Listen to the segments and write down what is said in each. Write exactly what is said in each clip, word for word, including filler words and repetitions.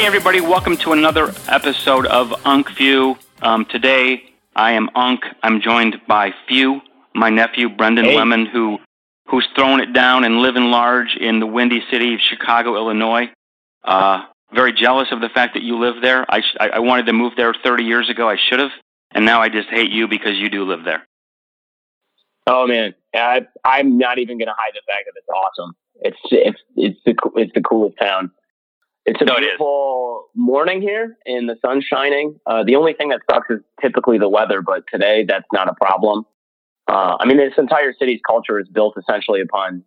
Hey everybody, welcome to another episode of Unc Few. Um, today, I am Unc. I'm joined by Few, my nephew, Brendan hey. Lemon, who who's throwing it down and living large in the windy city of Chicago, Illinois. Uh, very jealous of the fact that you live there. I, sh- I wanted to move there thirty years ago. I should have. And now I just hate you because you do live there. Oh, man. I, I'm not even going to hide the fact that it's awesome. It's it's it's the it's the coolest town. It's a no, beautiful it morning here, and the sun's shining. Uh, the only thing that sucks is typically the weather, but today that's not a problem. Uh, I mean, this entire city's culture is built essentially upon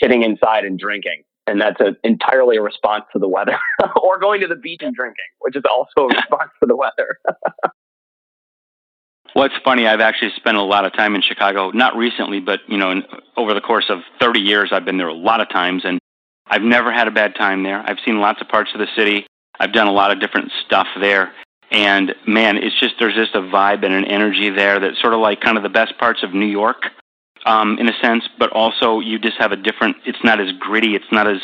sitting inside and drinking, and that's a, entirely a response to the weather. Or going to the beach and drinking, which is also a response to the weather. Well, it's funny. I've actually spent a lot of time in Chicago, not recently, but you know, in, over the course of thirty years, I've been there a lot of times, and I've never had a bad time there. I've seen lots of parts of the city. I've done a lot of different stuff there. And man, it's just, there's just a vibe and an energy there that's sort of like kind of the best parts of New York, um, in a sense, but also you just have a different, it's not as gritty, it's not as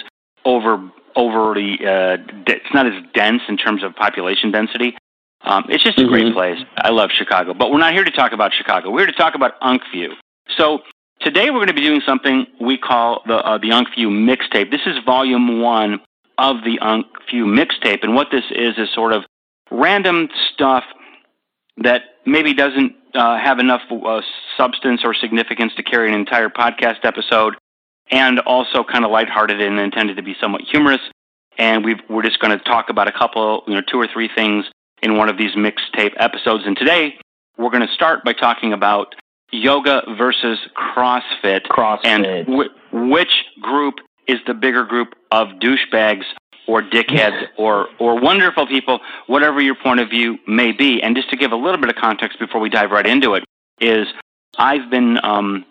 over, overly, uh, it's not as dense in terms of population density. Um, it's just mm-hmm. a great place. I love Chicago, but we're not here to talk about Chicago. We're here to talk about Uncphew. So today we're going to be doing something we call the uh, the Uncphew mixtape. This is volume one of the Uncphew mixtape, and what this is is sort of random stuff that maybe doesn't uh, have enough uh, substance or significance to carry an entire podcast episode, and also kind of lighthearted and intended to be somewhat humorous. And we've, we're just going to talk about a couple, you know, two or three things in one of these mixtape episodes. And today we're going to start by talking about yoga versus CrossFit, CrossFit. and w- which group is the bigger group of douchebags or dickheads or, or wonderful people, whatever your point of view may be. And just to give a little bit of context before we dive right into it, is I've been um,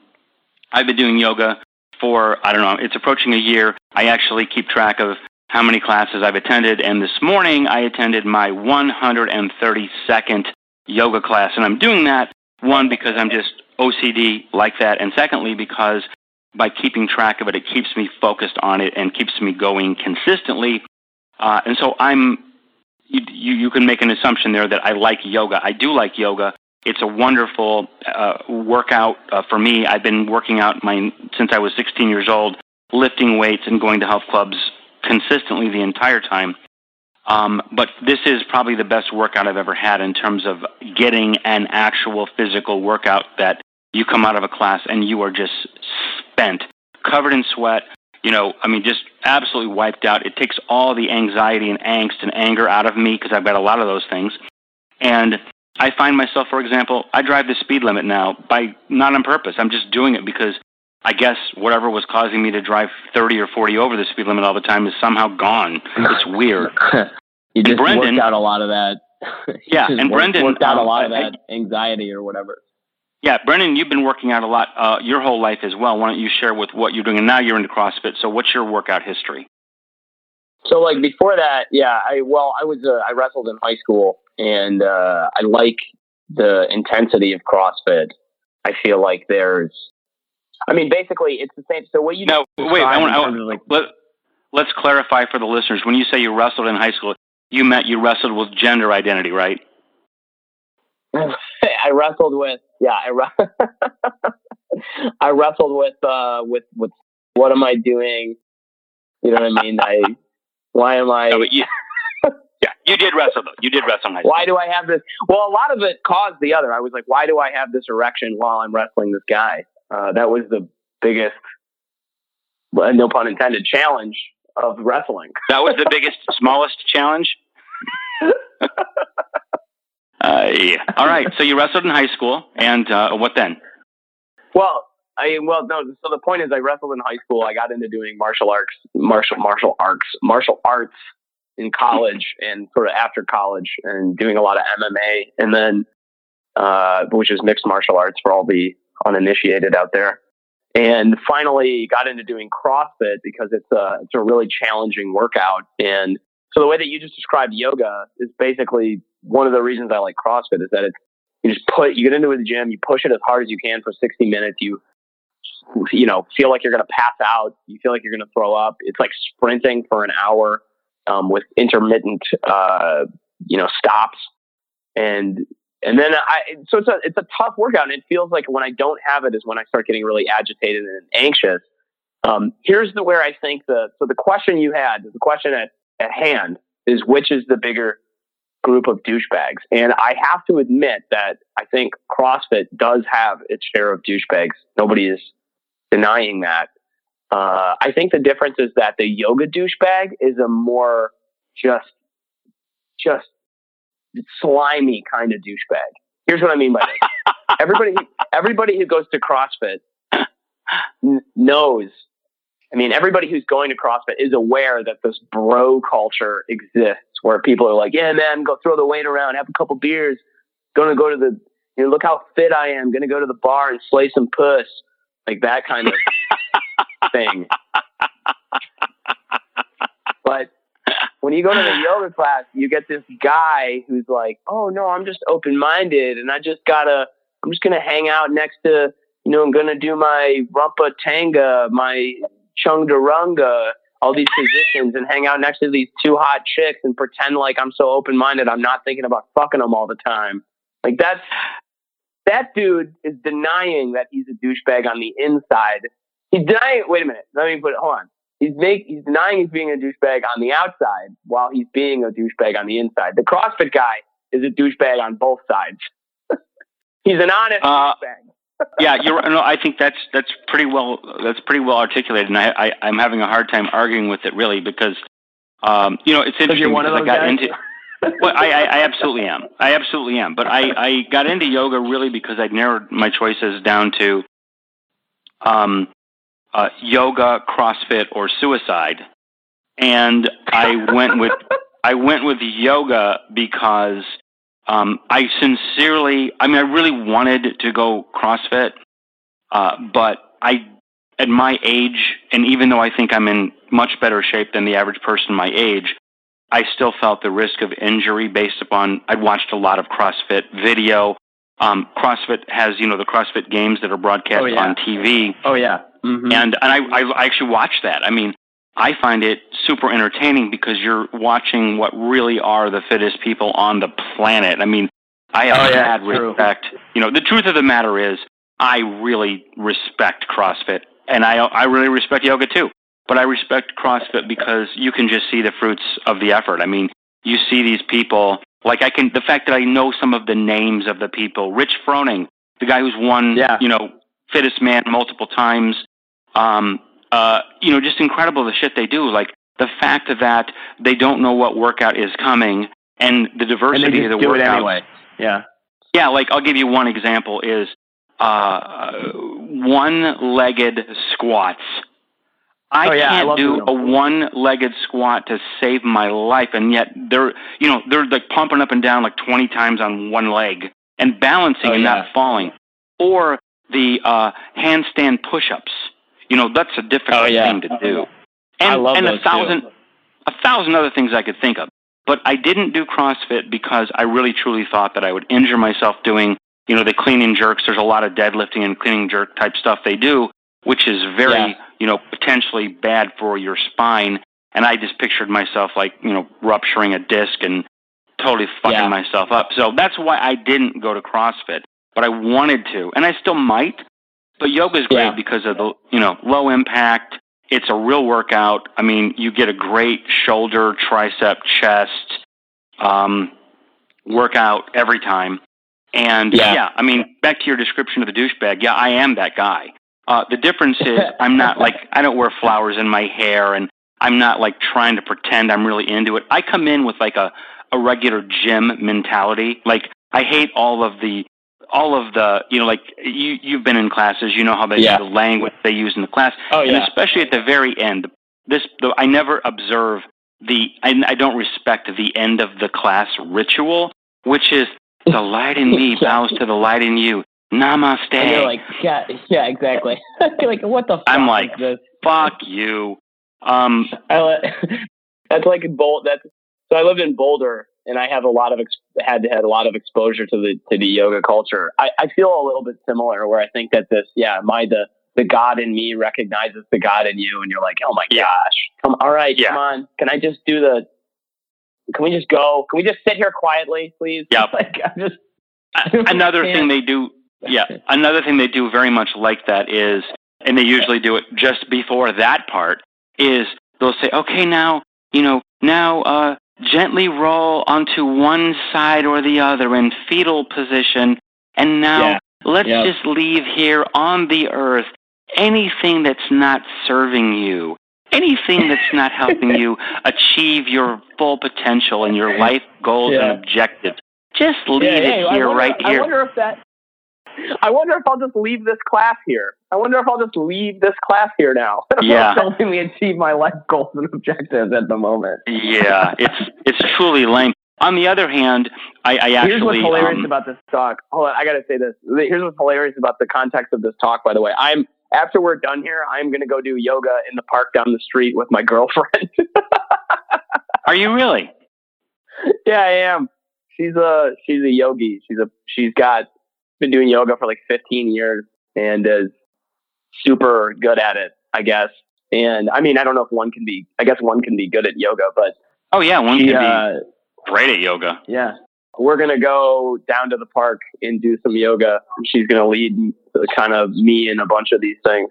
I've been doing yoga for, I don't know, it's approaching a year. I actually keep track of how many classes I've attended, and this morning I attended my one hundred thirty-second yoga class, and I'm doing that, one, because I'm just O C D like that, and secondly, because by keeping track of it, it keeps me focused on it and keeps me going consistently. Uh, and so I'm, you, you, you can make an assumption there that I like yoga. I do like yoga. It's a wonderful uh, workout uh, for me. I've been working out my since I was sixteen years old, lifting weights and going to health clubs consistently the entire time. Um, but this is probably the best workout I've ever had in terms of getting an actual physical workout that you come out of a class and you are just spent, covered in sweat, you know, I mean, just absolutely wiped out. It takes all the anxiety and angst and anger out of me because I've got a lot of those things. And I find myself, for example, I drive the speed limit now by not on purpose. I'm just doing it because I guess whatever was causing me to drive thirty or forty over the speed limit all the time is somehow gone. It's weird. You just Brendan, worked out a lot of that. Yeah, and worked, Brendan worked out um, a lot of that I, anxiety or whatever. Yeah, Brendan, you've been working out a lot uh, your whole life as well. Why don't you share with what you're doing? And now you're into CrossFit. So what's your workout history? So like before that, yeah, I well, I was uh, I wrestled in high school, and uh, I like the intensity of CrossFit. I feel like there's I mean, basically, it's the same. So what you know? Wait, I want to like, let, let's clarify for the listeners. When you say you wrestled in high school, you meant you wrestled with gender identity, right? I wrestled with yeah, I, I wrestled with uh, with with what am I doing? You know what I mean? I why am I? No, but you, yeah, you did wrestle though. You did wrestle in high school. Why do I have this? Well, a lot of it caused the other. I was like, why do I have this erection while I'm wrestling this guy? Uh, that was the biggest, no pun intended, challenge of wrestling. That was the biggest, smallest challenge? uh, yeah. All right. So you wrestled in high school, and uh, what then? Well, I well no. So the point is, I wrestled in high school. I got into doing martial arts, martial martial arts, martial arts in college, and sort of after college, and doing a lot of M M A, and then uh, which is mixed martial arts for all the uninitiated out there, and finally got into doing CrossFit because it's a it's a really challenging workout. And so the way that you just described yoga is basically one of the reasons I like CrossFit, is that it's you just put you get into the gym, you push it as hard as you can for sixty minutes. You you know feel like you're going to pass out. You feel like you're going to throw up. It's like sprinting for an hour. um, with intermittent, uh, you know, stops. And, and then I, so it's a, it's a tough workout, and it feels like when I don't have it is when I start getting really agitated and anxious. Um, here's the, where I think the, so the question you had, the question at, at hand is, which is the bigger group of douchebags? And I have to admit that I think CrossFit does have its share of douchebags. Nobody is denying that. Uh, I think the difference is that the yoga douchebag is a more just, just slimy kind of douchebag. Here's what I mean by this. Everybody, everybody who goes to CrossFit n- knows. I mean, everybody who's going to CrossFit is aware that this bro culture exists, where people are like, "Yeah, man, go throw the weight around, have a couple beers, gonna go to the, you know, look how fit I am, gonna go to the bar and slay some puss," like that kind of thing. But when you go to the yoga class, you get this guy who's like, "Oh no, I'm just open-minded, and I just gotta, I'm just gonna hang out next to, you know, I'm gonna do my rumpa tanga, my chungduranga, all these positions, and hang out next to these two hot chicks and pretend like I'm so open-minded, I'm not thinking about fucking them all the time." Like that's, that dude is denying that he's a douchebag on the inside. He's denying, wait a minute, let me put it, hold on. He's make, he's denying he's being a douchebag on the outside while he's being a douchebag on the inside. The CrossFit guy is a douchebag on both sides. He's an honest uh, douchebag. Yeah, you're. No, I think that's that's pretty well that's pretty well articulated, and I, I I'm having a hard time arguing with it really, because um you know, it's interesting. You're one of those I got guys? into. Well, I, I, I absolutely am. I absolutely am. But I, I got into yoga really because I'd narrowed my choices down to um uh, yoga, CrossFit, or suicide, and I went with I went with yoga because. Um, I sincerely, I mean, I really wanted to go CrossFit, uh, but I, at my age, and even though I think I'm in much better shape than the average person my age, I still felt the risk of injury based upon, I'd watched a lot of CrossFit video. Um, CrossFit has, you know, the CrossFit games that are broadcast oh, yeah. on T V. Oh, yeah. Mm-hmm. And, and I, I actually watched that. I mean, I find it super entertaining because you're watching what really are the fittest people on the planet. I mean, I have oh, yeah, mad respect. True. You know, the truth of the matter is I really respect CrossFit, and I, I really respect yoga too. But I respect CrossFit because you can just see the fruits of the effort. I mean, you see these people, like I can, the fact that I know some of the names of the people, Rich Froning, the guy who's won, yeah. you know, fittest man multiple times, um, Uh, you know, just incredible the shit they do. Like the fact that they don't know what workout is coming, and the diversity and of the workout. Anyway. Yeah, yeah. Like I'll give you one example: is uh, one-legged squats. I oh, yeah, can't I do a one-legged squat to save my life, and yet they're, you know, they're like pumping up and down like twenty times on one leg and balancing oh, and yeah. not falling. Or the uh, handstand push-ups. You know, that's a difficult oh, yeah. thing to do. And, I love and those a thousand, too. a thousand other things I could think of. But I didn't do CrossFit because I really truly thought that I would injure myself doing, you know, the clean and jerks. There's a lot of deadlifting and clean and jerk type stuff they do, which is very, yeah. you know, potentially bad for your spine. And I just pictured myself like, you know, rupturing a disc and totally fucking yeah. myself up. So that's why I didn't go to CrossFit, but I wanted to, and I still might. But yoga is great yeah. because of the, you know, low impact. It's a real workout. I mean, you get a great shoulder, tricep, chest um, workout every time. And yeah. yeah, I mean, back to your description of the douchebag. Yeah, I am that guy. Uh, the difference is I'm not like, I don't wear flowers in my hair, and I'm not like trying to pretend I'm really into it. I come in with like a, a regular gym mentality. Like I hate all of the All of the, you know, like you, you've been in classes, you know how they yeah. the language they use in the class, oh, yeah. and especially at the very end. This the, I never observe the, I, I don't respect the end of the class ritual, which is the light in me yeah. bows to the light in you. Namaste. And you're like, yeah, yeah, exactly. You're like, what the? Fuck I'm like, is this? Fuck you. Um, I let, that's like in Boulder. That's so I lived in Boulder. And I have a lot of ex- had had a lot of exposure to the to the yoga culture. I, I feel a little bit similar, where I think that this, yeah, my the the God in me recognizes the God in you, and you're like, oh my yeah. gosh, come, all right, yeah. come on, can I just do the? Can we just go? Can we just sit here quietly, please? Yeah. Like, I'm just uh, another thing they do. Yeah, another thing they do very much like that is, and they usually do it just before that part, is they'll say, okay, now, you know, now uh, gently roll onto one side or the other in fetal position, and now yeah. let's yep. just leave here on the earth anything that's not serving you, anything that's not helping you achieve your full potential and your life goals yeah. and objectives. Just leave yeah, yeah, it here, wonder, right here. I wonder if that... I wonder if I'll just leave this class here. I wonder if I'll just leave this class here now. Yeah. It's helping me achieve my life goals and objectives at the moment. Yeah, it's it's truly lame. On the other hand, I, I actually... Here's what's hilarious um, about this talk. Hold on, I got to say this. Here's what's hilarious about the context of this talk, by the way. I'm after we're done here, I'm going to go do yoga in the park down the street with my girlfriend. Are you really? Yeah, I am. She's a, she's a yogi. She's a, she's got... been doing yoga for like fifteen years and is super good at it, I guess. And I mean, I don't know if one can be, I guess one can be good at yoga, but oh yeah, one she, can uh, be great at yoga. Yeah. We're going to go down to the park and do some yoga. She's going to lead kind of me in a bunch of these things.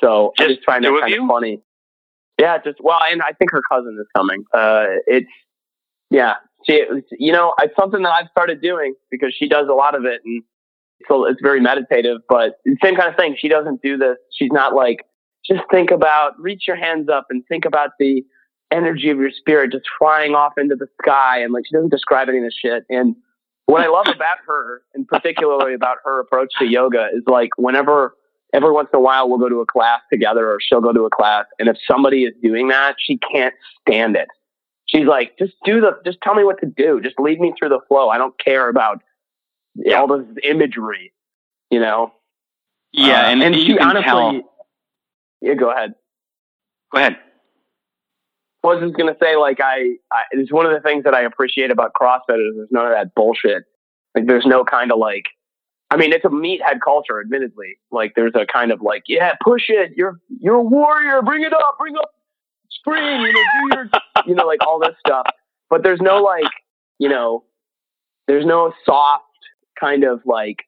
So just, I just find it kind you? of funny. Yeah. Just, well, and I think her cousin is coming. Uh, it's, yeah. She, you know, it's something that I've started doing because she does a lot of it, and so it's very meditative, but same kind of thing. She doesn't do this. She's not like, just think about, reach your hands up and think about the energy of your spirit just flying off into the sky. And like, she doesn't describe any of this shit. And what I love about her, and particularly about her approach to yoga, is like whenever, every once in a while, we'll go to a class together, or she'll go to a class. And if somebody is doing that, she can't stand it. She's like, just do the, just tell me what to do. Just lead me through the flow. I don't care about yeah. all this imagery, you know? Yeah. Uh, and and she honestly, tell... yeah, go ahead. Go ahead. I was just going to say, like, I, I, it's one of the things that I appreciate about CrossFit is there's none of that bullshit. Like, there's no kind of like, I mean, it's a meathead culture, admittedly. Like, there's a kind of like, yeah, push it. You're, you're a warrior. Bring it up. Bring up. Scream, you know, do your, you know, like all this stuff. But there's no like, you know, there's no soft kind of like,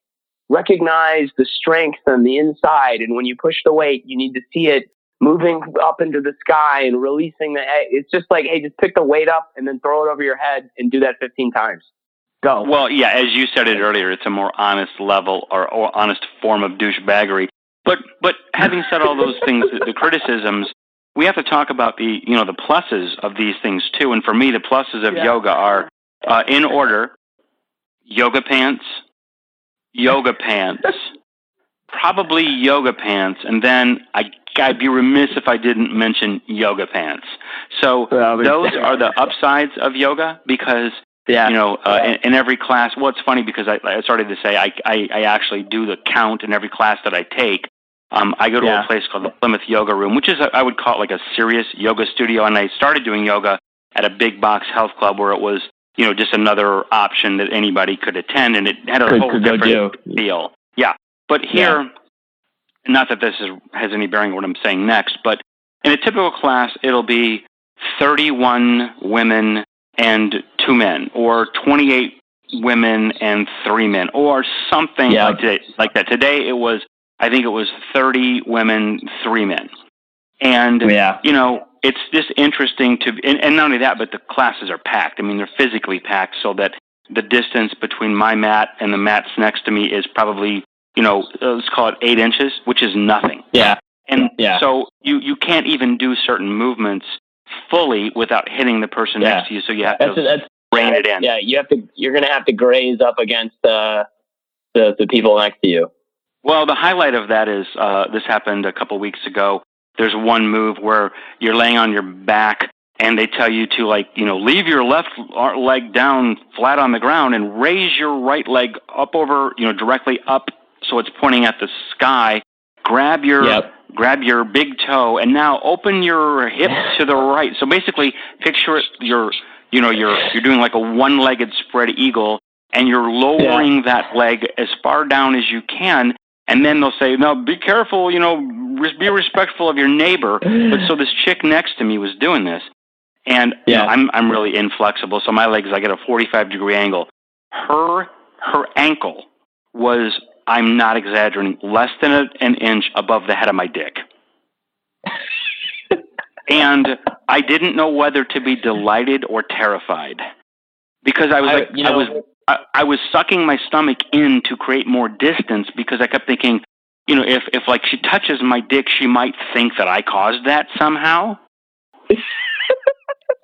recognize the strength on the inside. And when you push the weight, you need to see it moving up into the sky and releasing the, it's just like, hey, just pick the weight up and then throw it over your head and do that fifteen times. Go. Well, yeah, as you said it earlier, it's a more honest level or, or honest form of douchebaggery. But, but having said all those things, the criticisms, we have to talk about the, you know, the pluses of these things too. And for me, the pluses of yeah. yoga are, uh, in order, yoga pants, yoga pants, probably yoga pants, and then I, I'd be remiss if I didn't mention yoga pants. So well, those are the upsides of yoga because, yeah. you know, uh, yeah. in, in every class, well, it's funny because I, I started to say I, I, I actually do the count in every class that I take. Um, I go to yeah. a place called the Plymouth Yoga Room, which is, a, I would call it like a serious yoga studio. And I started doing yoga at a big box health club where it was, you know, just another option that anybody could attend. And it had a could, whole could different feel. Yeah. But here, yeah. not that this is, has any bearing on what I'm saying next, but in a typical class, it'll be thirty-one women and two men, or twenty-eight women and three men, or something yeah. like, today, like that. Today it was, I think it was thirty women, three men. And, yeah. you know, it's just interesting to, and, and not only that, but the classes are packed. I mean, they're physically packed so that the distance between my mat and the mats next to me is probably, you know, let's call it eight inches, which is nothing. Yeah. And yeah. so you, you can't even do certain movements fully without hitting the person yeah. next to you. So you have that's to a, that's, rein it in. Yeah. You have to, you're going to have to graze up against uh, the, the people next to you. Well, the highlight of that is uh, this happened a couple weeks ago. There's one move where you're laying on your back and they tell you to, like, you know, leave your left leg down flat on the ground and raise your right leg up over, you know, directly up so it's pointing at the sky. Grab your yep. grab your big toe and now open your hip to the right. So basically, picture it, you're, you know, you're you're doing like a one-legged spread eagle and you're lowering yeah. that leg as far down as you can. And then they'll say, "No, be careful, you know, re- be respectful of your neighbor." But so this chick next to me was doing this, and yeah. you know, I'm I'm really inflexible, so my legs, I get a forty-five degree angle. Her her ankle was, I'm not exaggerating, less than a, an inch above the head of my dick. And I didn't know whether to be delighted or terrified, because I was I, like, you know, I was. I, I was sucking my stomach in to create more distance, because I kept thinking, you know, if, if like she touches my dick, she might think that I caused that somehow.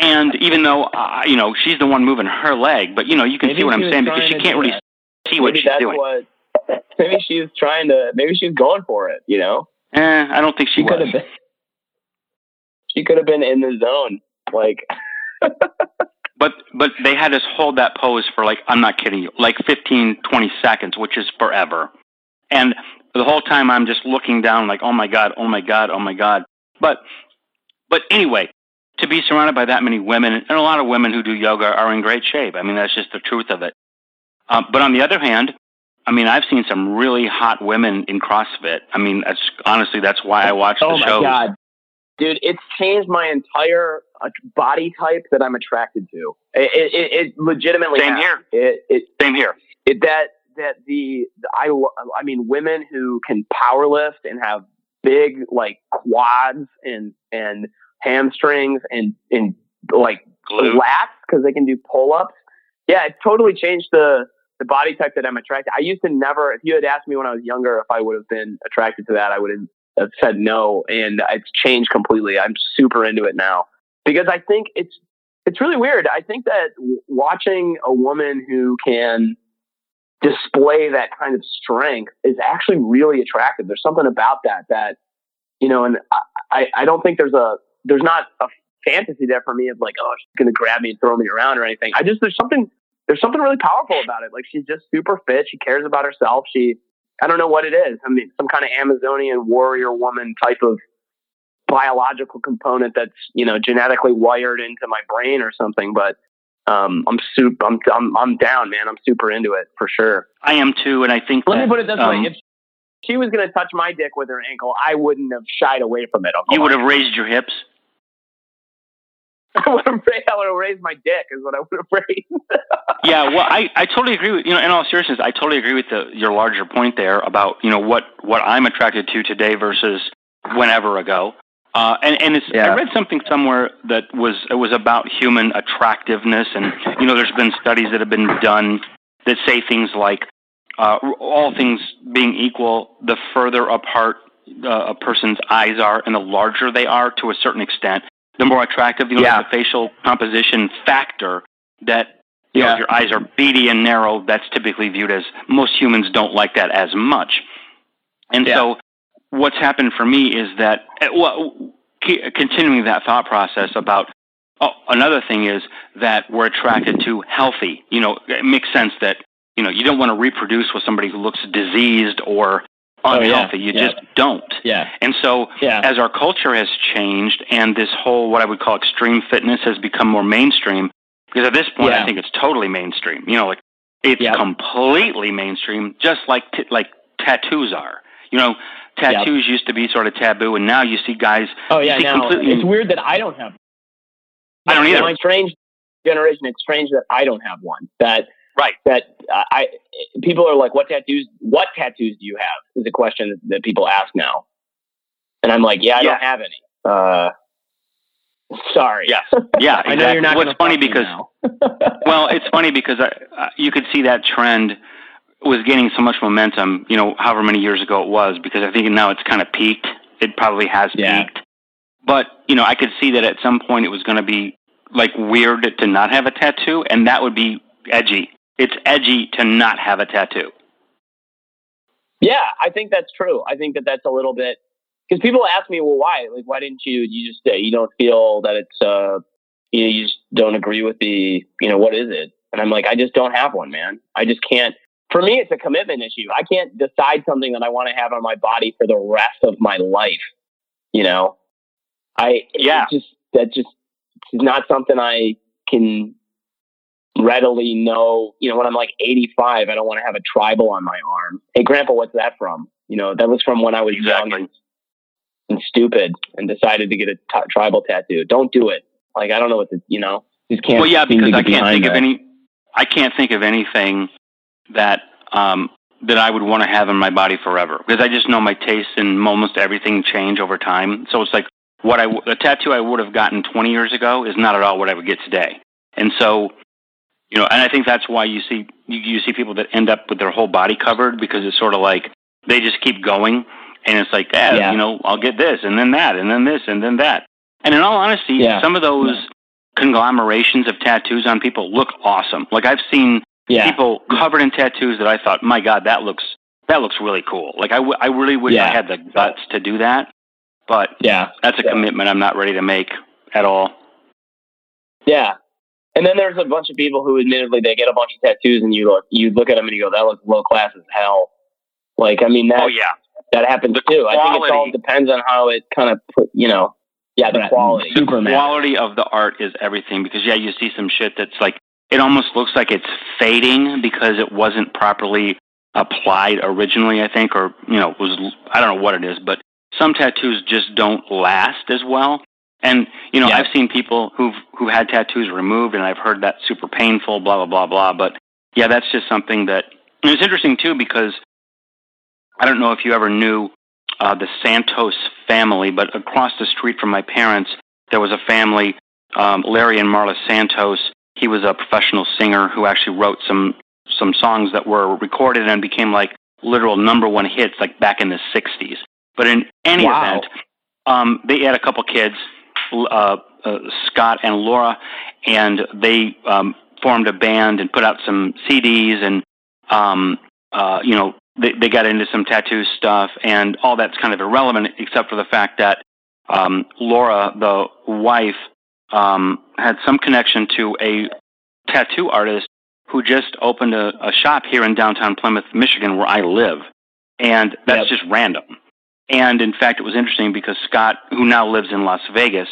And even though, uh, you know, she's the one moving her leg, but you know, you can maybe see what I'm saying, because she can't really that. see what maybe she's that's doing. What, maybe she's trying to, maybe she's going for it, you know? Eh, I don't think she, she was. Been, she could have been in the zone. Like... But but they had us hold that pose for, like, I'm not kidding you, like fifteen, twenty seconds, which is forever. And the whole time I'm just looking down like, oh, my God, oh, my God, oh, my God. But but anyway, to be surrounded by that many women, and a lot of women who do yoga are in great shape. I mean, that's just the truth of it. Um, but on the other hand, I mean, I've seen some really hot women in CrossFit. I mean, that's, honestly, that's why I watch the shows. Oh, my God. Dude, it's changed my entire body type that I'm attracted to. It, it, it legitimately Same has. here. It, it, Same here. It, that that the, the I, I mean, women who can power lift and have big, like, quads and and hamstrings and, and like, glutes, because they can do pull-ups. Yeah, it totally changed the, the body type that I'm attracted to. I used to never, if you had asked me when I was younger if I would have been attracted to that, I would have I've said no, and it's changed completely. I'm super into it now, because I think it's it's really weird. I think that w- watching a woman who can display that kind of strength is actually really attractive. There's something about that that, you know, and I, I, I don't think there's a there's not a fantasy there for me of like, oh, she's gonna grab me and throw me around or anything. I just there's something there's something really powerful about it. Like, she's just super fit. She cares about herself. She I don't know what it is. I mean, some kind of Amazonian warrior woman type of biological component that's, you know, genetically wired into my brain or something. But um, I'm super, I'm, I'm, I'm down, man. I'm super into it for sure. I am too, and I think. Let that, me put it this um, way: if she was going to touch my dick with her ankle, I wouldn't have shied away from it. You would have raised your hips. I would have raised my dick is what I would have raised. Yeah, well, I, I totally agree with, you know, in all seriousness, I totally agree with the, your larger point there about, you know, what, what I'm attracted to today versus whenever ago. Uh, and, and it's, yeah. I read something somewhere that was, it was about human attractiveness. And, you know, there's been studies that have been done that say things like, uh, all things being equal, the further apart uh, a person's eyes are and the larger they are to a certain extent, the more attractive, you know, yeah. the facial composition factor that, you know, yeah. if your eyes are beady and narrow, that's typically viewed as, most humans don't like that as much. And yeah. so what's happened for me is that, well, continuing that thought process about, oh, another thing is that we're attracted to healthy. You know, it makes sense that, you know, you don't want to reproduce with somebody who looks diseased or unhealthy. Oh, yeah. You yeah. just don't. Yeah. And so yeah. as our culture has changed and this whole, what I would call extreme fitness has become more mainstream, because at this point, yeah. I think it's totally mainstream. You know, like it's yep. completely mainstream, just like t- like tattoos are. You know, tattoos yep. used to be sort of taboo, and now you see guys. Oh yeah, see now, completely... it's weird that I don't have. I don't either. My strange generation, it's strange that I don't have one. That right. That uh, I people are like, what tattoos? What tattoos do you have? Is a question that people ask now, and I'm like, yeah, I yeah. don't have any. Uh, Sorry. Yes. Yeah. Exactly. I know you're not What's funny because, well, it's funny because I, uh, you could see that trend was gaining so much momentum, you know, however many years ago it was, because I think now it's kind of peaked. It probably has yeah. peaked. But, you know, I could see that at some point it was going to be like weird to not have a tattoo, and that would be edgy. It's edgy to not have a tattoo. Yeah, I think that's true. I think that that's a little bit. Because people ask me, well, why? Like, why didn't you? You just uh, you don't feel that it's uh, you know, you just don't agree with the, you know, what is it? And I'm like, I just don't have one, man. I just can't. For me, it's a commitment issue. I can't decide something that I want to have on my body for the rest of my life. You know, I yeah, just that just it's not something I can readily know. You know, when I'm like eighty-five, I don't want to have a tribal on my arm. Hey, Grandpa, what's that from? You know, that was from when I was exactly. young and, and stupid and decided to get a t- tribal tattoo. Don't do it. Like, I don't know what to, you know, just can't. Well, yeah, because I can't think that. of any, I can't think of anything that, um, that I would want to have in my body forever, because I just know my taste and almost everything change over time. So it's like what I, a tattoo I would have gotten twenty years ago is not at all what I would get today. And so, you know, and I think that's why you see, you, you see people that end up with their whole body covered, because it's sort of like they just keep going, and it's like, eh, yeah. you know, I'll get this and then that and then this and then that. And in all honesty, yeah. some of those yeah. conglomerations of tattoos on people look awesome. Like, I've seen yeah. people covered in tattoos that I thought, my God, that looks, that looks really cool. Like, I, w- I really wish yeah. I had the guts to do that, but yeah. that's a yeah. commitment I'm not ready to make at all. Yeah. And then there's a bunch of people who admittedly, they get a bunch of tattoos and you look, you look at them and you go, that looks low class as hell. Like, I mean, that, oh, yeah. that happens the too. Quality. I think it all depends on how it kind of put, you know, yeah, the quality. The quality of the art is everything, because, yeah, you see some shit that's like, it almost looks like it's fading because it wasn't properly applied originally, I think, or, you know, was, I don't know what it is, but some tattoos just don't last as well. And, you know, yeah. I've seen people who've, who had tattoos removed, and I've heard that's super painful, blah, blah, blah, blah. But yeah, that's just something that, and it's interesting too, because I don't know if you ever knew uh, the Santos family, but across the street from my parents, there was a family, um, Larry and Marla Santos. He was a professional singer who actually wrote some, some songs that were recorded and became like literal number one hits, like back in the sixties. But in any wow. event, um, they had a couple kids, Uh, uh, Scott and Laura, and they um, formed a band and put out some C Ds, and um, uh, you know, they, they got into some tattoo stuff, and all that's kind of irrelevant except for the fact that um, Laura, the wife, um, had some connection to a tattoo artist who just opened a, a shop here in downtown Plymouth, Michigan, where I live, and that's yep. just random. And in fact, it was interesting because Scott, who now lives in Las Vegas,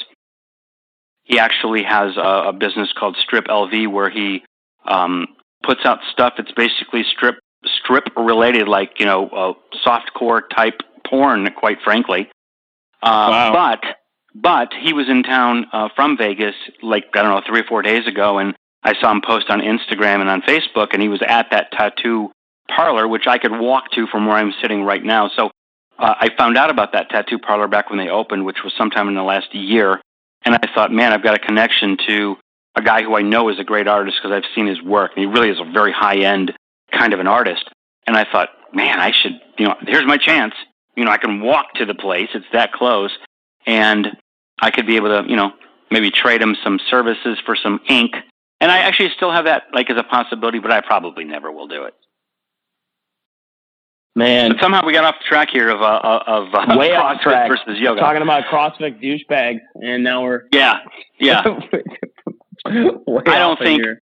he actually has a, a business called Strip L V, where he um, puts out stuff that's basically strip strip related, like, you know, uh, softcore type porn, quite frankly. Uh, wow. But but he was in town uh, from Vegas, like, I don't know, three or four days ago, and I saw him post on Instagram and on Facebook, and he was at that tattoo parlor, which I could walk to from where I'm sitting right now. So Uh, I found out about that tattoo parlor back when they opened, which was sometime in the last year. And I thought, man, I've got a connection to a guy who I know is a great artist because I've seen his work. And he really is a very high-end kind of an artist. And I thought, man, I should, you know, here's my chance. You know, I can walk to the place. It's that close. And I could be able to, you know, maybe trade him some services for some ink. And I actually still have that, like, as a possibility, but I probably never will do it. Man, but somehow we got off the track here of uh, of uh, way CrossFit off track versus yoga. Talking about CrossFit douchebags, and now we're yeah, yeah. I don't think here.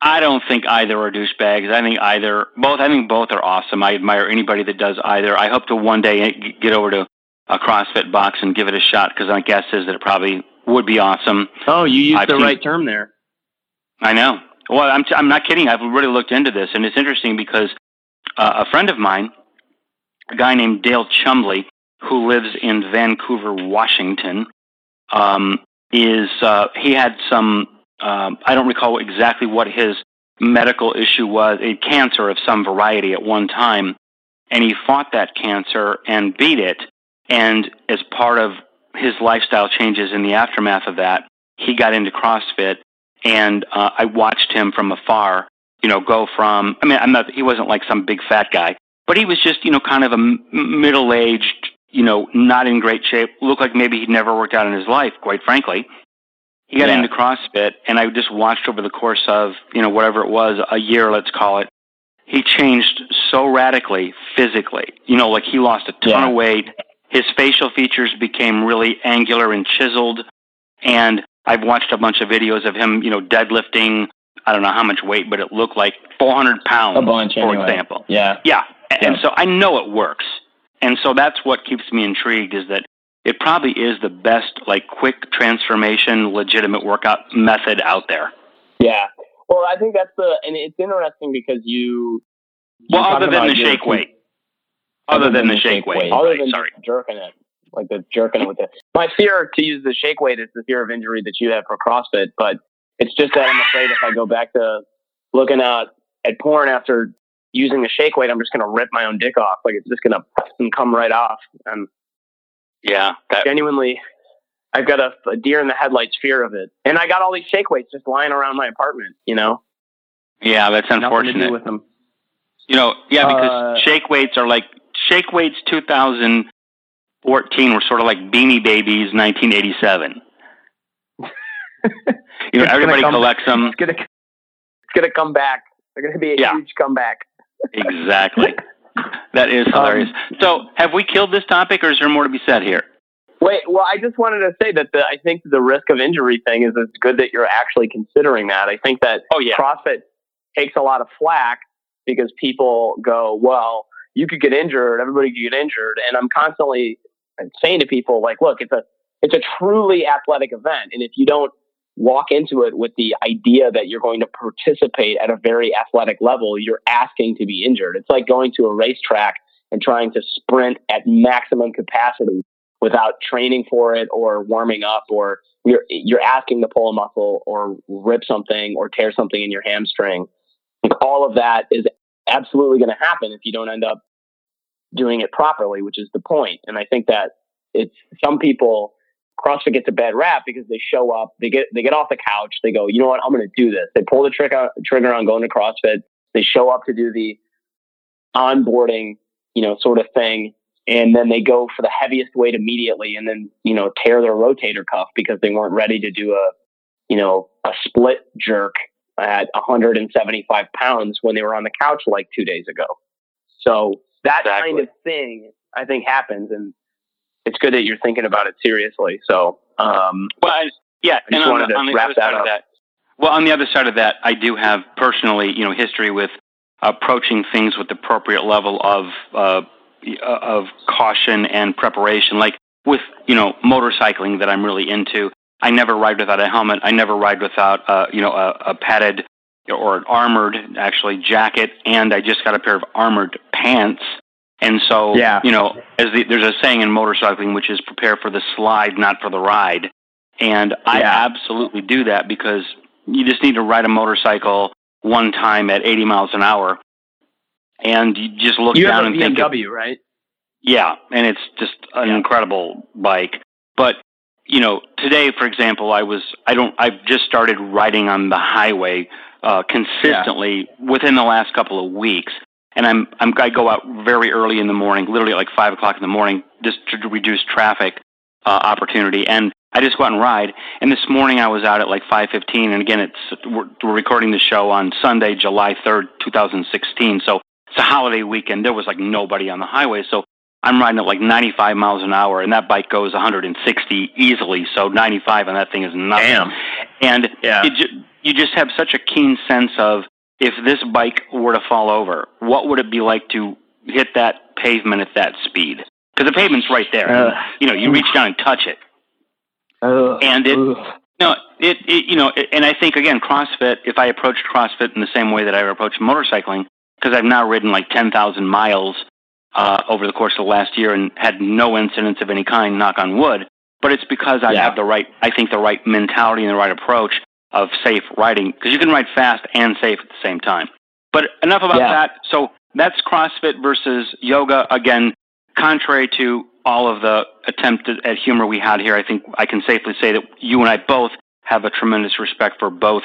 I don't think either are douchebags. I think either both. I think both are awesome. I admire anybody that does either. I hope to one day get over to a CrossFit box and give it a shot, because my guess is that it probably would be awesome. Oh, you used I've the seen, right term there. I know. Well, I'm t- I'm not kidding. I've really looked into this, and it's interesting because. Uh, a friend of mine, a guy named Dale Chumbley, who lives in Vancouver, Washington, um, is uh, he had some, um, I don't recall exactly what his medical issue was, a cancer of some variety at one time, and he fought that cancer and beat it, and as part of his lifestyle changes in the aftermath of that, he got into CrossFit, and uh, I watched him from afar. You know, go from, I mean, I'm not, he wasn't like some big fat guy, but he was just, you know, kind of a middle-aged, you know, not in great shape, looked like maybe he'd never worked out in his life, quite frankly. He got yeah. into CrossFit, and I just watched over the course of, you know, whatever it was, a year, let's call it, he changed so radically physically. You know, like, he lost a ton yeah. of weight. His facial features became really angular and chiseled, and I've watched a bunch of videos of him, you know, deadlifting, I don't know how much weight, but it looked like four hundred pounds, a bunch, for anyway. example. Yeah. Yeah. And yeah. so I know it works. And so that's what keeps me intrigued, is that it probably is the best, like, quick transformation, legitimate workout method out there. Yeah. Well, I think that's the, and it's interesting because you. Well, other than the shake weight. Other than the shake weight. Other than jerking it. Like the jerking it with it. My fear to use the shake weight is the fear of injury that you have for CrossFit, but it's just that I'm afraid if I go back to looking at, at porn after using the shake weight, I'm just going to rip my own dick off. Like it's just going to come right off. And yeah, that- genuinely, I've got a, a deer in the headlights fear of it. And I got all these shake weights just lying around my apartment, you know? Yeah, that's unfortunate. Nothing to do with them. You know, yeah, because uh, shake weights are like, shake weights two thousand fourteen were sort of like Beanie Babies nineteen eighty-seven. You know, everybody collects back. them. It's going to gonna come back. They're going to be a yeah. huge comeback. Exactly. That is hilarious. Um, so have we killed this topic, or is there more to be said here? Wait, well, I just wanted to say that the, I think the risk of injury thing is it's good that you're actually considering that. I think that oh, yeah. CrossFit takes a lot of flack because people go, well, you could get injured, everybody could get injured. And I'm constantly saying to people, like, look, it's a it's a truly athletic event. And if you don't walk into it with the idea that you're going to participate at a very athletic level, you're asking to be injured. It's like going to a racetrack and trying to sprint at maximum capacity without training for it or warming up, or you're, you're asking to pull a muscle or rip something or tear something in your hamstring. Like all of that is absolutely going to happen if you don't end up doing it properly, which is the point. And I think that it's some people, CrossFit gets a bad rap because they show up, they get they get off the couch, they go, you know what, I'm going to do this. They pull the trigger trigger on going to CrossFit. They show up to do the onboarding, you know, sort of thing, and then they go for the heaviest weight immediately, and then you know tear their rotator cuff because they weren't ready to do a you know a split jerk at one hundred seventy-five pounds when they were on the couch like two days ago. So that exactly. kind of thing, I think, happens, and it's good that you're thinking about it seriously. So, um, well, I, yeah, I just and on wanted the, to on the wrap other that side up. Of that, well, on the other side of that, I do have personally, you know, history with approaching things with the appropriate level of, uh, of caution and preparation. Like with, you know, motorcycling that I'm really into, I never ride without a helmet. I never ride without, uh, you know, a, a padded or an armored actually jacket. And I just got a pair of armored pants. And so, yeah. you know, as the, there's a saying in motorcycling, which is prepare for the slide, not for the ride. And yeah. I absolutely do that because you just need to ride a motorcycle one time at eighty miles an hour. And you just look you down and think. You have a B M W, right? Yeah. And it's just an yeah. incredible bike. But, you know, today, for example, I was, I don't, I've just started riding on the highway uh, consistently yeah. within the last couple of weeks. And I'm, I'm, I go out very early in the morning, literally at like five o'clock in the morning, just to reduce traffic uh, opportunity. And I just go out and ride. And this morning I was out at like five fifteen. And again, it's we're, we're recording the show on Sunday, July third, two thousand sixteen. So it's a holiday weekend. There was like nobody on the highway. So I'm riding at like ninety five miles an hour, and that bike goes one hundred and sixty easily. So ninety five on that thing is nothing. Damn. And yeah. it, you just have such a keen sense of. If this bike were to fall over, what would it be like to hit that pavement at that speed? Because the pavement's right there. Uh, you know, you reach down and touch it. Uh, and it, uh, no, it, it, you know, it, and I think, again, CrossFit, if I approached CrossFit in the same way that I approached motorcycling, because I've now ridden like ten thousand miles uh, over the course of the last year and had no incidents of any kind, knock on wood, but it's because I yeah. have the right, I think, the right mentality and the right approach of safe riding, because you can ride fast and safe at the same time. But enough about yeah. that. So that's CrossFit versus yoga. Again, contrary to all of the attempt at humor we had here, I think I can safely say that you and I both have a tremendous respect for both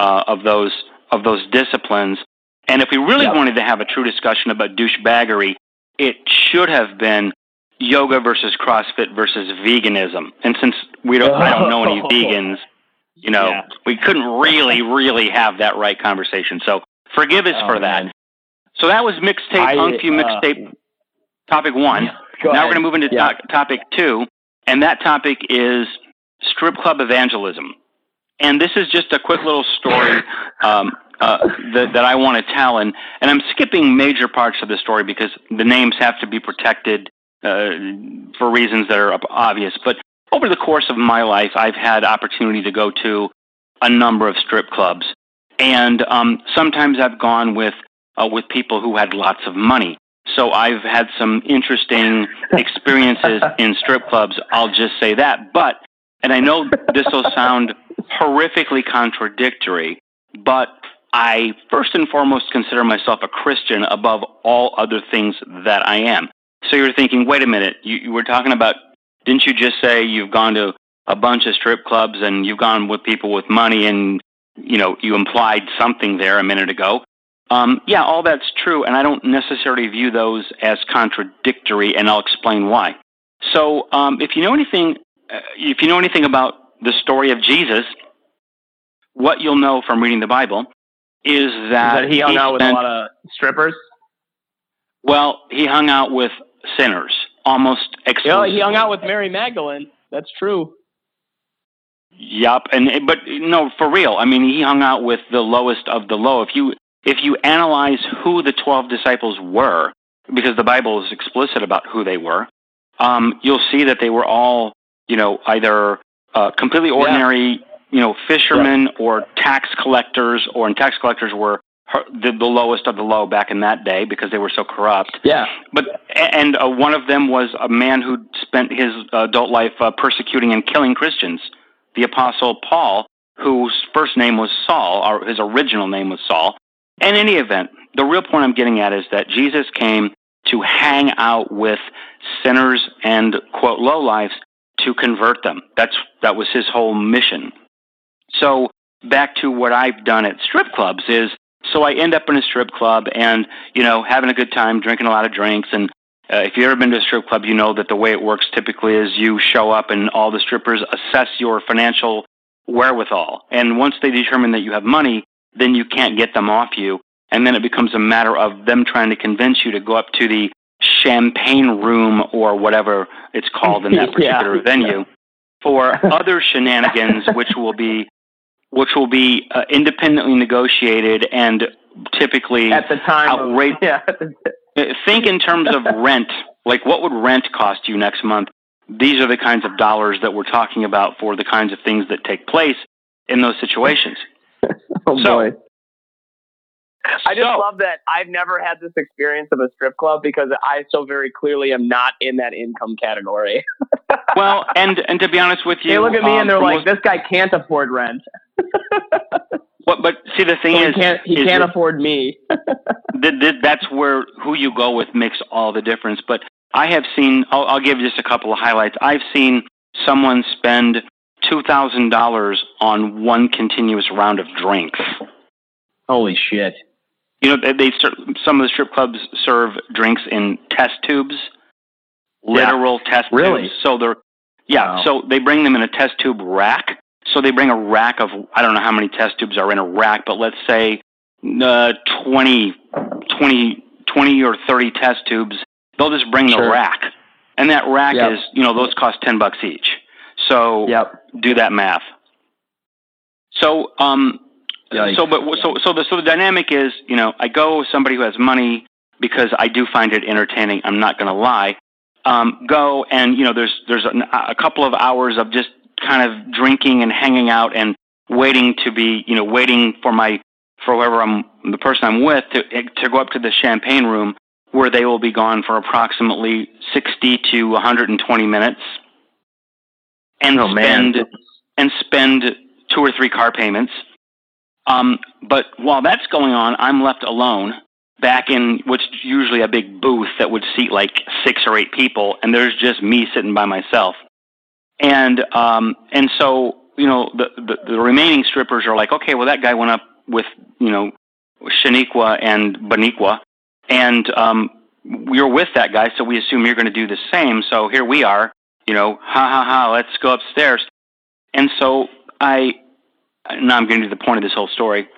uh, of those of those disciplines. And if we really yeah. wanted to have a true discussion about douchebaggery, it should have been yoga versus CrossFit versus veganism. And since we don't, oh. I don't know any vegans, You know, yeah. we couldn't really, really have that right conversation. So forgive us oh, for that. Man. So that was mixtape, Uncphew uh, mixtape topic one. Yeah, go now ahead. We're going to move into yeah. to- topic two. And that topic is strip club evangelism. And this is just a quick little story um, uh, that, that I want to tell. And, and I'm skipping major parts of the story because the names have to be protected uh, for reasons that are obvious. But over the course of my life, I've had opportunity to go to a number of strip clubs, and um, sometimes I've gone with uh, with people who had lots of money, So I've had some interesting experiences in strip clubs. I'll just say that. But, and I know this will sound horrifically contradictory, but I first and foremost consider myself a Christian above all other things that I am. So you're thinking, wait a minute, you, you were talking about, didn't you just say you've gone to a bunch of strip clubs and you've gone with people with money and, you know, you implied something there a minute ago. Um, yeah, all that's true, and I don't necessarily view those as contradictory, and I'll explain why. So, um, if you know anything, uh, if you know anything about the story of Jesus, what you'll know from reading the Bible is that, is that he hung he out with spent, a lot of strippers. Well, he hung out with sinners almost exclusively. Yeah, he hung out with Mary Magdalene. That's true. Yup, and but no, for real. I mean, he hung out with the lowest of the low. If you If you analyze who the twelve disciples were, because the Bible is explicit about who they were, um, you'll see that they were all, you know, either uh, completely ordinary, yeah. you know, fishermen yeah. or tax collectors, or and tax collectors were the, the lowest of the low back in that day because they were so corrupt. Yeah. But and uh, one of them was a man who spent his adult life uh, persecuting and killing Christians, the Apostle Paul, whose first name was Saul, or his original name was Saul. In any event, the real point I'm getting at is that Jesus came to hang out with sinners and, quote, lowlifes to convert them. That's that was his whole mission. So back to what I've done at strip clubs is, so I end up in a strip club and, you know, having a good time, drinking a lot of drinks. And uh, if you've ever been to a strip club, you know that the way it works typically is you show up and all the strippers assess your financial wherewithal. And once they determine that you have money, then you can't get them off you, and then it becomes a matter of them trying to convince you to go up to the champagne room or whatever it's called in that particular yeah. venue for other shenanigans, which will be which will be uh, independently negotiated and typically at the time outrage- yeah. Think in terms of rent, like what would rent cost you next month? These are the kinds of dollars that we're talking about for the kinds of things that take place in those situations. Oh so, boy. I just so, love that I've never had this experience of a strip club because I so very clearly am not in that income category. Well, and, and to be honest with you... They look at me um, and they're like, most, this guy can't afford rent. What, but see, the thing so is... He can't, he is can't is afford me. th- th- that's where who you go with makes all the difference. But I have seen... I'll, I'll give just a couple of highlights. I've seen someone spend two thousand dollars on one continuous round of drinks. Holy shit. You know, they, they ser- some of the strip clubs serve drinks in test tubes, literal yeah. test really? tubes. So they're, yeah, wow. so they bring them in a test tube rack. So they bring a rack of, I don't know how many test tubes are in a rack, but let's say uh, twenty, twenty, twenty or thirty test tubes. They'll just bring sure. the rack. And that rack yep. is, you know, those cost ten bucks each. So yep. do that math. So, um, Yikes. so, but so, so the, so the dynamic is, you know, I go with somebody who has money because I do find it entertaining. I'm not going to lie. Um, go and, you know, there's, there's an, a couple of hours of just kind of drinking and hanging out and waiting to be, you know, waiting for my, for whoever I'm, the person I'm with to, to go up to the champagne room where they will be gone for approximately sixty to one hundred twenty minutes. And oh, spend man. and spend two or three car payments. Um, but while that's going on, I'm left alone back in what's usually a big booth that would seat like six or eight people, and there's just me sitting by myself. And um, and so you know the, the the remaining strippers are like, okay, well that guy went up with you know Shaniqua and Baniqua, and um, you're with that guy, so we assume you're going to do the same. So here we are. You know, ha, ha, ha, let's go upstairs. And so I, now I'm going to do the point of this whole story.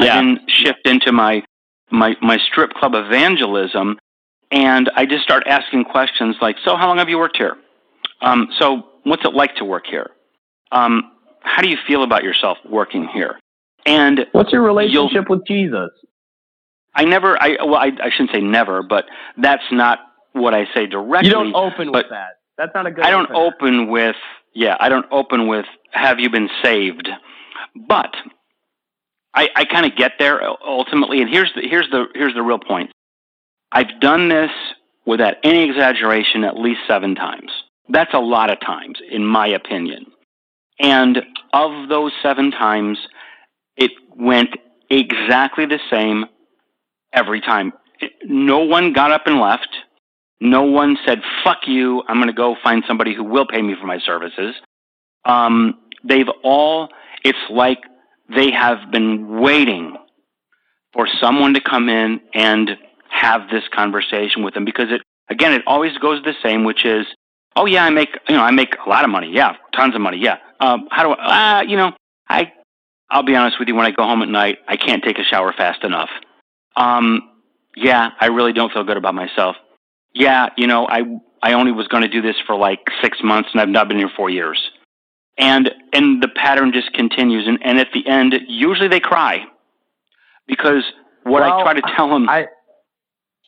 Yeah. I then shift into my, my, my strip club evangelism, and I just start asking questions like, so how long have you worked here? Um, so what's it like to work here? Um, how do you feel about yourself working here? And what's your relationship with Jesus? I never, I well, I, I shouldn't say never, but that's not what I say directly. You don't open with that. That's not a good I don't opener. open with, yeah, I don't open with, have you been saved? But I, I kind of get there ultimately, and here's the, here's the, here's the real point. I've done this without any exaggeration at least seven times. That's a lot of times, in my opinion. And of those seven times, it went exactly the same every time. No one got up and left. No one said, fuck you, I'm going to go find somebody who will pay me for my services. Um, they've all, it's like they have been waiting for someone to come in and have this conversation with them, because it, again, it always goes the same, which is, oh yeah, I make, you know, I make a lot of money. Yeah. Tons of money. Yeah. Um, how do I, uh, you know, I, I'll be honest with you. When I go home at night, I can't take a shower fast enough. Um, yeah, I really don't feel good about myself. Yeah. You know, I, I only was going to do this for like six months and I've not been here four years. And, and the pattern just continues. And, and at the end, usually they cry, because what well, I try to tell them, I,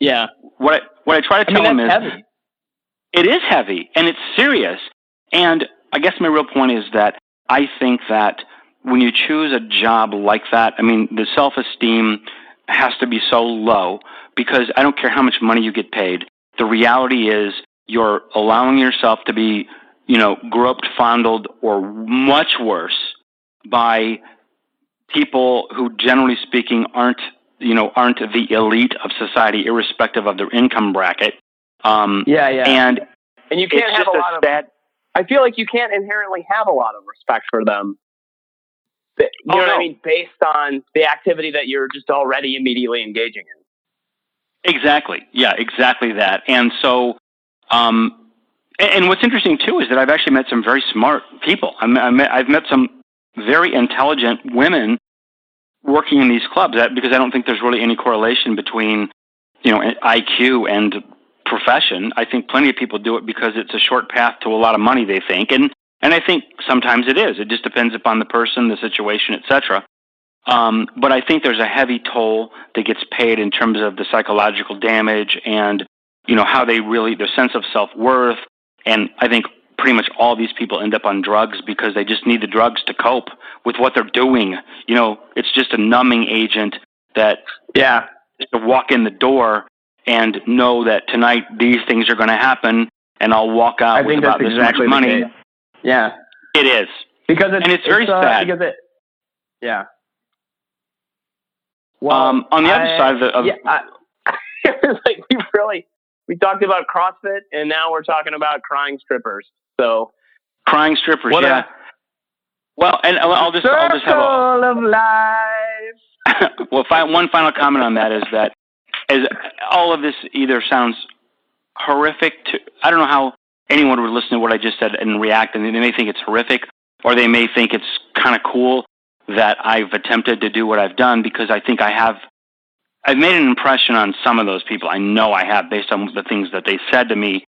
yeah, what I, what I try to tell I mean, them is heavy. It is heavy and it's serious. And I guess my real point is that I think that when you choose a job like that, I mean, the self-esteem has to be so low, because I don't care how much money you get paid. The reality is you're allowing yourself to be, you know, groped, fondled, or much worse by people who, generally speaking, aren't, you know, aren't the elite of society, irrespective of their income bracket. Um, yeah, yeah. And, and you can't have a lot of that. I feel like you can't inherently have a lot of respect for them. You know oh, what no. I mean? Based on the activity that you're just already immediately engaging in. Exactly. Yeah, exactly that. And so, um, and, and what's interesting too is that I've actually met some very smart people. I met, I've met some very intelligent women working in these clubs, that, because I don't think there's really any correlation between, you know, I Q and profession. I think plenty of people do it because it's a short path to a lot of money, they think. And, and I think sometimes it is. It just depends upon the person, the situation, et cetera. Um, but I think there's a heavy toll that gets paid in terms of the psychological damage and, you know, how they really, their sense of self-worth. And I think pretty much all these people end up on drugs because they just need the drugs to cope with what they're doing. You know, it's just a numbing agent that, yeah, just to walk in the door and know that tonight these things are going to happen and I'll walk out I with about this exactly much money. Yeah. It is. Because it's, and it's, it's very uh, sad. Because it, yeah. Well, um, on the I, other side of the... Of, yeah, I, like we really... We talked about CrossFit, and now we're talking about crying strippers. So... Crying strippers, what yeah. A, well, and I'll, I'll just... I'll just have a, of life! Well, fi- one final comment on that is that as all of this either sounds horrific to... I don't know how anyone would listen to what I just said and react, and they may think it's horrific, or they may think it's kind of cool that I've attempted to do what I've done, because I think I have... I've made an impression on some of those people. I know I have, based on the things that they said to me,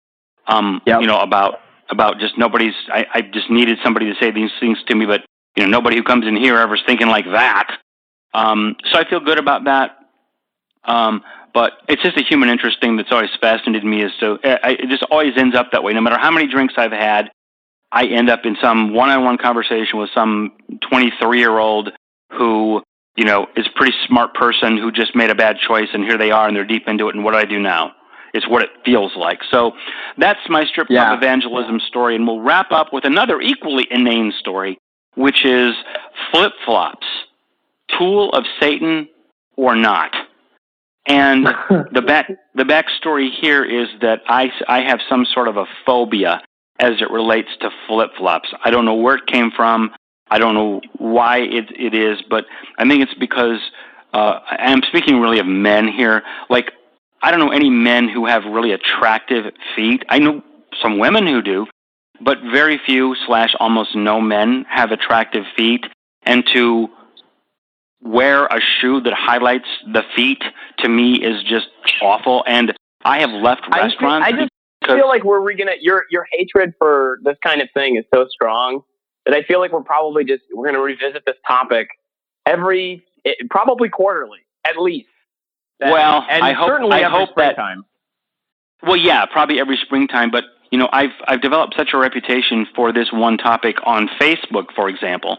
um, yep. you know, about about just nobody's... I, I just needed somebody to say these things to me, but, you know, nobody who comes in here ever's thinking like that. Um, so I feel good about that. Um, but it's just a human interest thing that's always fascinated me. Is so I, it just always ends up that way. No matter how many drinks I've had, I end up in some one-on-one conversation with some twenty-three-year-old who, you know, is a pretty smart person who just made a bad choice, and here they are, and they're deep into it, and what do I do now? It's what it feels like. So that's my strip club yeah. evangelism story, and we'll wrap up with another equally inane story, which is flip-flops, tool of Satan or not. And the back the backstory here is that I, I have some sort of a phobia as it relates to flip-flops. I don't know where it came from. I don't know why it, it is, but I think it's because, uh, and I'm speaking really of men here, like, I don't know any men who have really attractive feet. I know some women who do, but very few slash almost no men have attractive feet. And to wear a shoe that highlights the feet, to me, is just awful. And I have left restaurants. I, think, I just because, feel like we're gonna your your hatred for this kind of thing is so strong that I feel like we're probably just we're gonna revisit this topic every it, probably quarterly at least. That, well, and I hope certainly I every hope springtime. That, well, yeah, probably every springtime. But you know, I've I've developed such a reputation for this one topic on Facebook, for example,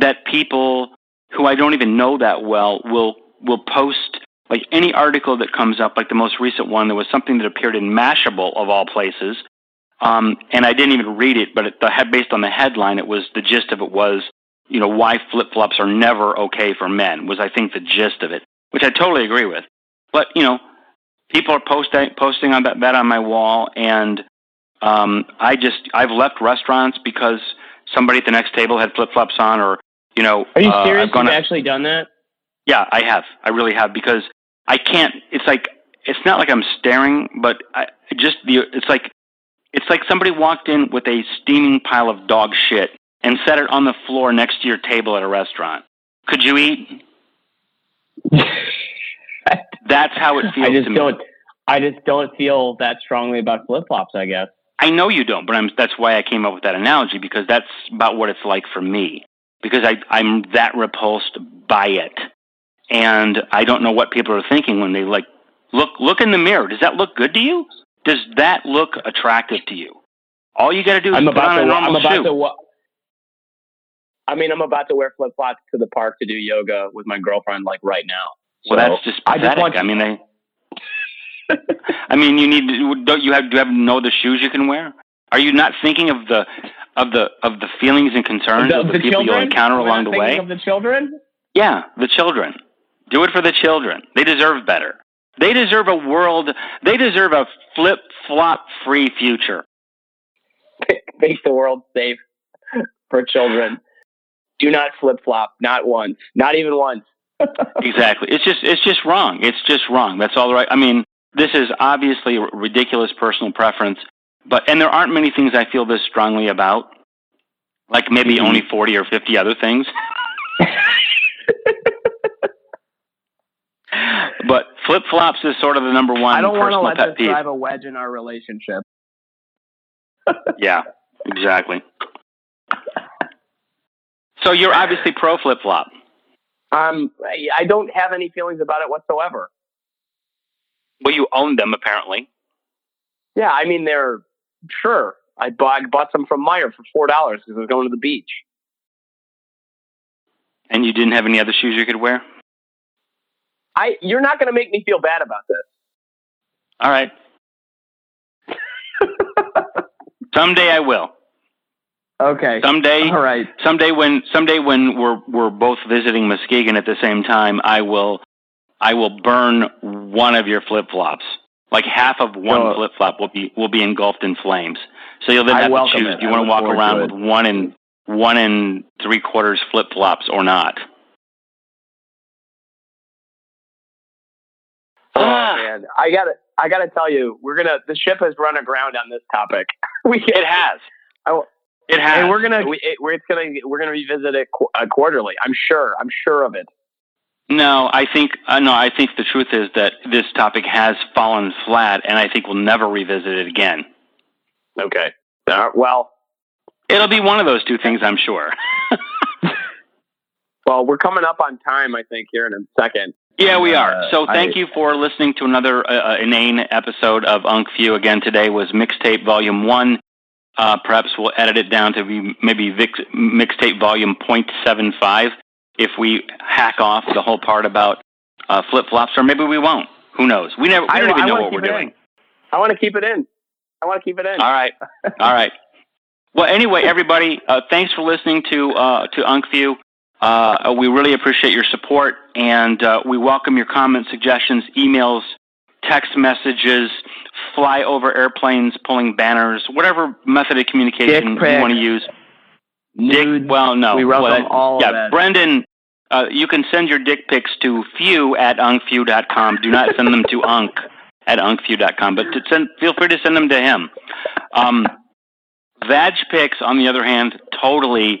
that people who I don't even know that well will will post like any article that comes up, like the most recent one, there was something that appeared in Mashable of all places. Um, and I didn't even read it, but it, the, based on the headline, it was the gist of it was, you know, why flip-flops are never okay for men was, I think, the gist of it, which I totally agree with. But, you know, people are posting posting on that, that on my wall, and um, I just, I've left restaurants because somebody at the next table had flip-flops on, or, you know. Are you uh, serious? I've gone You've up, actually done that? Yeah, I have. I really have, because I can't, it's like, it's not like I'm staring, but I just, the, it's like, It's like somebody walked in with a steaming pile of dog shit and set it on the floor next to your table at a restaurant. Could you eat? That's how it feels I just to don't, me. I just don't feel that strongly about flip-flops, I guess. I know you don't, but I'm, that's why I came up with that analogy, because that's about what it's like for me. Because I, I'm that repulsed by it. And I don't know what people are thinking when they like, look, look in the mirror. Does that look good to you? Does that look attractive to you? All you got to do is I'm put about on to, a normal I'm about shoe. To, I mean, I'm about to wear flip-flops to the park to do yoga with my girlfriend, like, right now. Well, so, that's just pathetic. I, just want to I mean, they, I mean, you need to, don't you have do you have no other shoes you can wear? Are you not thinking of the of the of the feelings and concerns the, of the, the people children? You'll encounter We're along not the way? Of the children? Yeah, the children. Do it for the children. They deserve better. They deserve a world. They deserve a flip-flop-free future. Make the world safe for children. Do not flip-flop. Not once. Not even once. Exactly. It's just. It's just wrong. It's just wrong. That's all right. I mean, this is obviously a ridiculous personal preference, but and there aren't many things I feel this strongly about. Like maybe mm-hmm. only forty or fifty other things. But flip-flops is sort of the number one I don't want to let this peeve. drive a wedge in our relationship. Yeah, exactly. So you're obviously pro flip-flop. Um, I don't have any feelings about it whatsoever. Well, you own them, apparently. Yeah, I mean, they're... Sure. I bought, I bought some from Meijer for four dollars because I was going to the beach. And you didn't have any other shoes you could wear? I, you're not going to make me feel bad about this. All right. Someday I will. Okay. Someday. All right. Someday when someday when we're we're both visiting Muskegon at the same time, I will I will burn one of your flip-flops. Like half of one oh. flip-flop will be will be engulfed in flames. So you'll then have to choose. Do you want to walk around with one and one and three quarters flip-flops or not? Oh, man. I gotta, I gotta tell you, we're gonna. The ship has run aground on this topic. we, it has. I, it has. And we're gonna, we, it, we're it's gonna, we're gonna revisit it qu uh, quarterly. I'm sure. I'm sure of it. No, I think, uh, no, I think the truth is that this topic has fallen flat, and I think we'll never revisit it again. Okay. Uh, well, it'll be one of those two things, I'm sure. Well, we're coming up on time, I think, here in a second. Yeah, we are. So thank you for listening to another uh, inane episode of Unc Few. Again, today was Mixtape Volume one. Uh, perhaps we'll edit it down to be maybe Mixtape Volume point seven five if we hack off the whole part about uh, flip-flops, or maybe we won't. Who knows? We never. We don't I, even I know what we're doing. In. I want to keep it in. I want to keep it in. All right. All right. Well, anyway, everybody, uh, thanks for listening to, uh, to Unc Few. Uh, we really appreciate your support, and uh, we welcome your comments, suggestions, emails, text messages, fly over airplanes, pulling banners, whatever method of communication you want to use. Nudes, dick, well, no. We welcome well, all yeah, of that. Brendan, uh, you can send your dick pics to few at uncphew dot com. Do not send them to unc at uncphew dot com, but to send, feel free to send them to him. Um, Vag pics, on the other hand, totally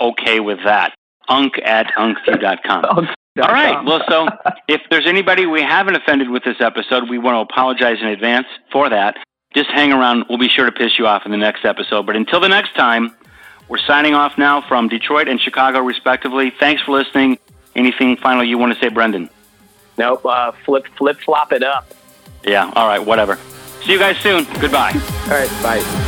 okay with that. Unc at uncphew dot com. All right. Well, so if there's anybody we haven't offended with this episode, we want to apologize in advance for that. Just hang around. We'll be sure to piss you off in the next episode. But until the next time, we're signing off now from Detroit and Chicago, respectively. Thanks for listening. Anything final you want to say, Brendan? Nope. Uh, flip, flip, flop it up. Yeah. All right. Whatever. See you guys soon. Goodbye. All right. Bye.